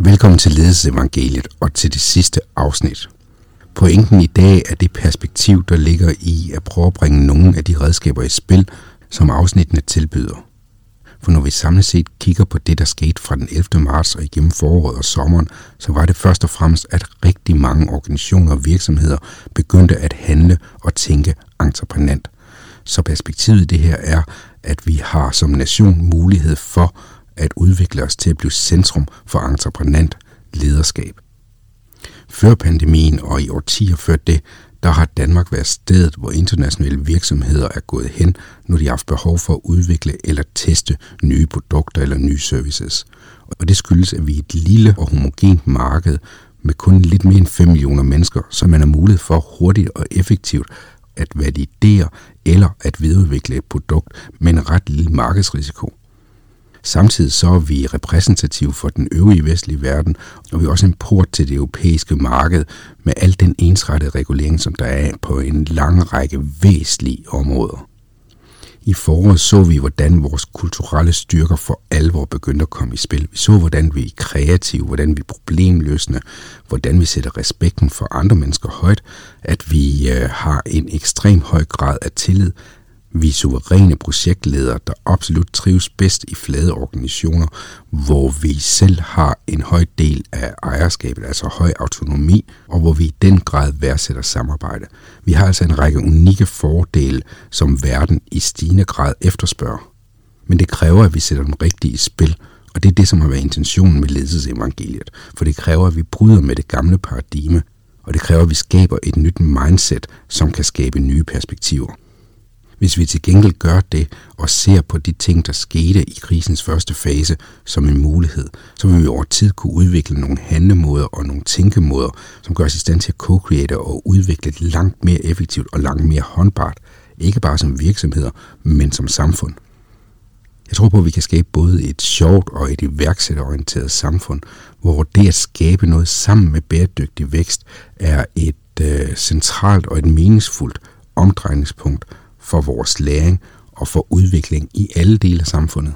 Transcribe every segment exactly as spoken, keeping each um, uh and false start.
Velkommen til Ledelsesevangeliet og til det sidste afsnit. Pointen i dag er det perspektiv, der ligger i at prøve at bringe nogle af de redskaber i spil, som afsnittene tilbyder. For når vi samlet set kigger på det, der skete fra den ellevte marts og igennem foråret og sommeren, så var det først og fremmest, at rigtig mange organisationer og virksomheder begyndte at handle og tænke entreprenant. Så perspektivet i det her er, at vi har som nation mulighed for at udvikle os til at blive centrum for entreprenant lederskab. Før pandemien og i årtier før det, der har Danmark været stedet, hvor internationale virksomheder er gået hen, når de har haft behov for at udvikle eller teste nye produkter eller nye services. Og det skyldes, at vi er et lille og homogent marked med kun lidt mere end fem millioner mennesker, så man har mulighed for hurtigt og effektivt at validere eller at videreudvikle et produkt med en ret lille markedsrisiko. Samtidig så er vi repræsentative for den øvrige vestlige verden, og vi er også en port til det europæiske marked med al den ensrettede regulering, som der er på en lang række væsentlige områder. I foråret så vi, hvordan vores kulturelle styrker for alvor begyndte at komme i spil. Vi så, hvordan vi er kreative, hvordan vi er problemløsende, hvordan vi sætter respekten for andre mennesker højt, at vi har en ekstrem høj grad af tillid. Vi er suveræne projektledere, der absolut trives bedst i flade organisationer, hvor vi selv har en høj del af ejerskabet, altså høj autonomi, og hvor vi i den grad værdsætter samarbejde. Vi har altså en række unikke fordele, som verden i stigende grad efterspørger. Men det kræver, at vi sætter dem rigtigt i spil, og det er det, som har været intentionen med Ledelsesevangeliet, for det kræver, at vi bryder med det gamle paradigme, og det kræver, at vi skaber et nyt mindset, som kan skabe nye perspektiver. Hvis vi til gengæld gør det og ser på de ting, der skete i krisens første fase som en mulighed, så vil vi over tid kunne udvikle nogle handlemåder og nogle tænkemåder, som gør os i stand til at co-create og udvikle det langt mere effektivt og langt mere håndbart, ikke bare som virksomheder, men som samfund. Jeg tror på, at vi kan skabe både et sjovt og et iværksætterorienteret samfund, hvor det at skabe noget sammen med bæredygtig vækst er et øh, centralt og et meningsfuldt omdrejningspunkt for vores læring og for udvikling i alle dele af samfundet.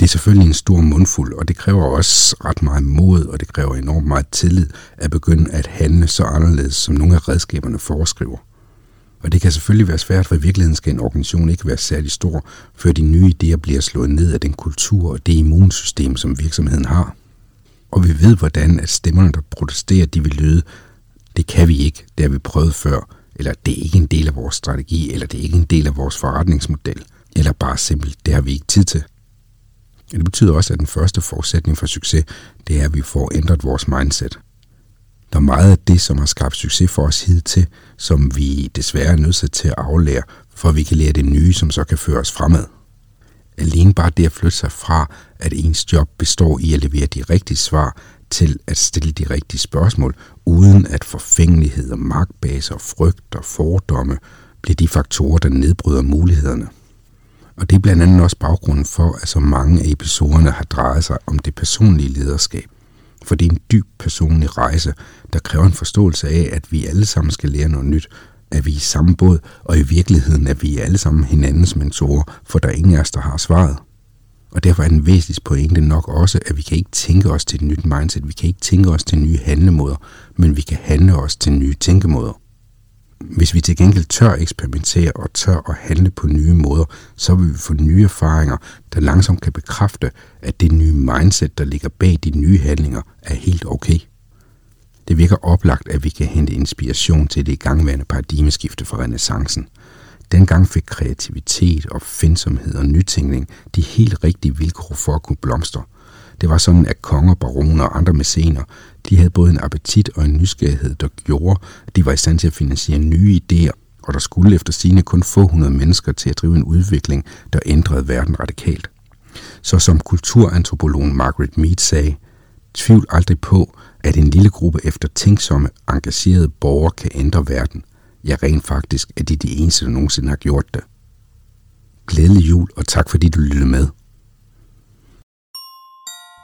Det er selvfølgelig en stor mundfuld, og det kræver også ret meget mod, og det kræver enormt meget tillid at begynde at handle så anderledes, som nogle af redskaberne foreskriver. Og det kan selvfølgelig være svært, for i virkeligheden skal en organisation ikke være særlig stor, før de nye idéer bliver slået ned af den kultur og det immunsystem, som virksomheden har. Og vi ved, hvordan at stemmerne, der protesterer, de vil lyde. Det kan vi ikke, det har vi prøvet før, eller det er ikke en del af vores strategi, eller det er ikke en del af vores forretningsmodel, eller bare simpelt, det har vi ikke tid til. Det betyder også, at den første forudsætning for succes, det er, at vi får ændret vores mindset. Der er meget af det, som har skabt succes for os hidtil, som vi desværre er nødt til at aflære, for at vi kan lære det nye, som så kan føre os fremad. Alene bare det at flytte sig fra, at ens job består i at levere de rigtige svar, til at stille de rigtige spørgsmål, uden at forfængelighed og magtbaser, frygt og fordomme bliver de faktorer, der nedbryder mulighederne. Og det er blandt andet også baggrunden for, at så mange af episoderne har drejet sig om det personlige lederskab. For det er en dyb personlig rejse, der kræver en forståelse af, at vi alle sammen skal lære noget nyt, at vi er i samme båd, og i virkeligheden at vi alle sammen hinandens mentorer, for der er ingen af os, der har svaret. Og derfor er den væsentligste pointe nok også, at vi kan ikke tænke os til et nyt mindset, vi kan ikke tænke os til nye handlemåder, men vi kan handle os til nye tænkemåder. Hvis vi til gengæld tør eksperimentere og tør at handle på nye måder, så vil vi få nye erfaringer, der langsomt kan bekræfte, at det nye mindset, der ligger bag de nye handlinger, er helt okay. Det virker oplagt, at vi kan hente inspiration til det igangværende paradigmeskifte fra renæssancen. Dengang fik kreativitet, opfindsomhed og nytænkning de helt rigtige vilkår for at kunne blomstre. Det var sådan, at konger, baroner og andre mæscener, de havde både en appetit og en nysgerrighed, der gjorde, at de var i stand til at finansiere nye idéer, og der skulle efter sigende kun få hundrede mennesker til at drive en udvikling, der ændrede verden radikalt. Så som kulturantropologen Margaret Mead sagde, tvivl aldrig på, at en lille gruppe eftertænksomme, engagerede borgere kan ændre verden. Ja, rent faktisk er de de eneste, der nogensinde har gjort det. Glædelig jul, og tak fordi du lyttede med.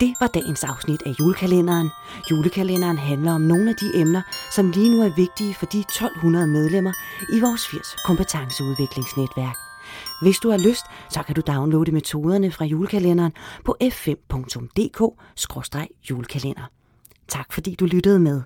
Det var dagens afsnit af julekalenderen. Julekalenderen handler om nogle af de emner, som lige nu er vigtige for de tolv hundrede medlemmer i vores firs kompetenceudviklingsnetværk. Hvis du har lyst, så kan du downloade metoderne fra julekalenderen på f fem punktum d k skråstreg julekalender. Tak fordi du lyttede med.